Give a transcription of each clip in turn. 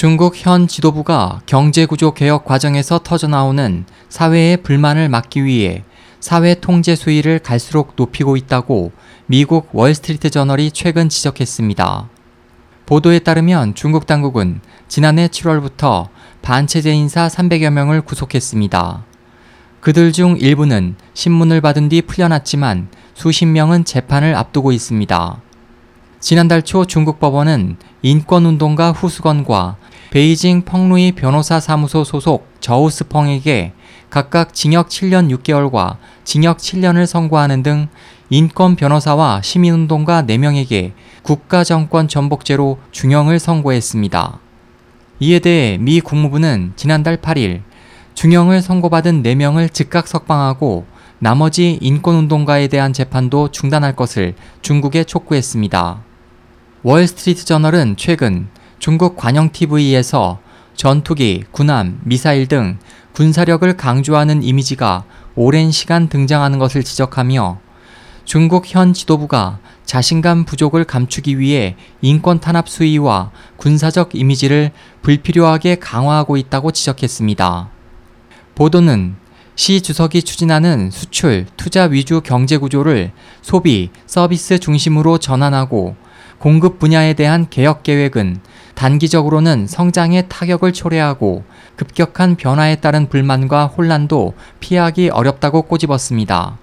중국 현 지도부가 경제구조 개혁 과정에서 터져나오는 사회의 불만을 막기 위해 사회 통제 수위를 갈수록 높이고 있다고 미국 월스트리트 저널이 최근 지적했습니다. 보도에 따르면 중국 당국은 지난해 7월부터 반체제 인사 300여 명을 구속했습니다. 그들 중 일부는 신문을 받은 뒤 풀려났지만 수십 명은 재판을 앞두고 있습니다. 지난달 초 중국 법원은 인권운동가 후수건과 베이징 펑루이 변호사 사무소 소속 저우스펑에게 각각 징역 7년 6개월과 징역 7년을 선고하는 등 인권 변호사와 시민운동가 4명에게 국가정권 전복죄로 중형을 선고했습니다. 이에 대해 미 국무부는 지난달 8일 중형을 선고받은 4명을 즉각 석방하고 나머지 인권운동가에 대한 재판도 중단할 것을 중국에 촉구했습니다. 월스트리트저널은 최근 중국 관영TV에서 전투기, 군함, 미사일 등 군사력을 강조하는 이미지가 오랜 시간 등장하는 것을 지적하며 중국 현 지도부가 자신감 부족을 감추기 위해 인권 탄압 수위와 군사적 이미지를 불필요하게 강화하고 있다고 지적했습니다. 보도는 시 주석이 추진하는 수출, 투자 위주 경제 구조를 소비, 서비스 중심으로 전환하고 공급 분야에 대한 개혁 계획은 단기적으로는 성장에 타격을 초래하고 급격한 변화에 따른 불만과 혼란도 피하기 어렵다고 꼬집었습니다.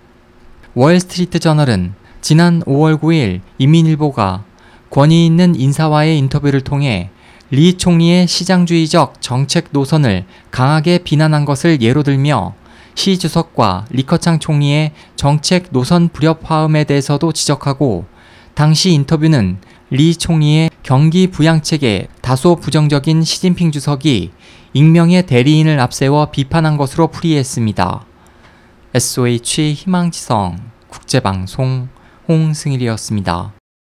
월스트리트저널은 지난 5월 9일 인민일보가 권위 있는 인사와의 인터뷰를 통해 리 총리의 시장주의적 정책 노선을 강하게 비난한 것을 예로 들며 시 주석과 리커창 총리의 정책 노선 불협화음에 대해서도 지적하고 당시 인터뷰는 리 총리의 경기 부양책에 다소 부정적인 시진핑 주석이 익명의 대리인을 앞세워 비판한 것으로 풀이했습니다. SOH 희망지성 국제방송 홍승일이었습니다.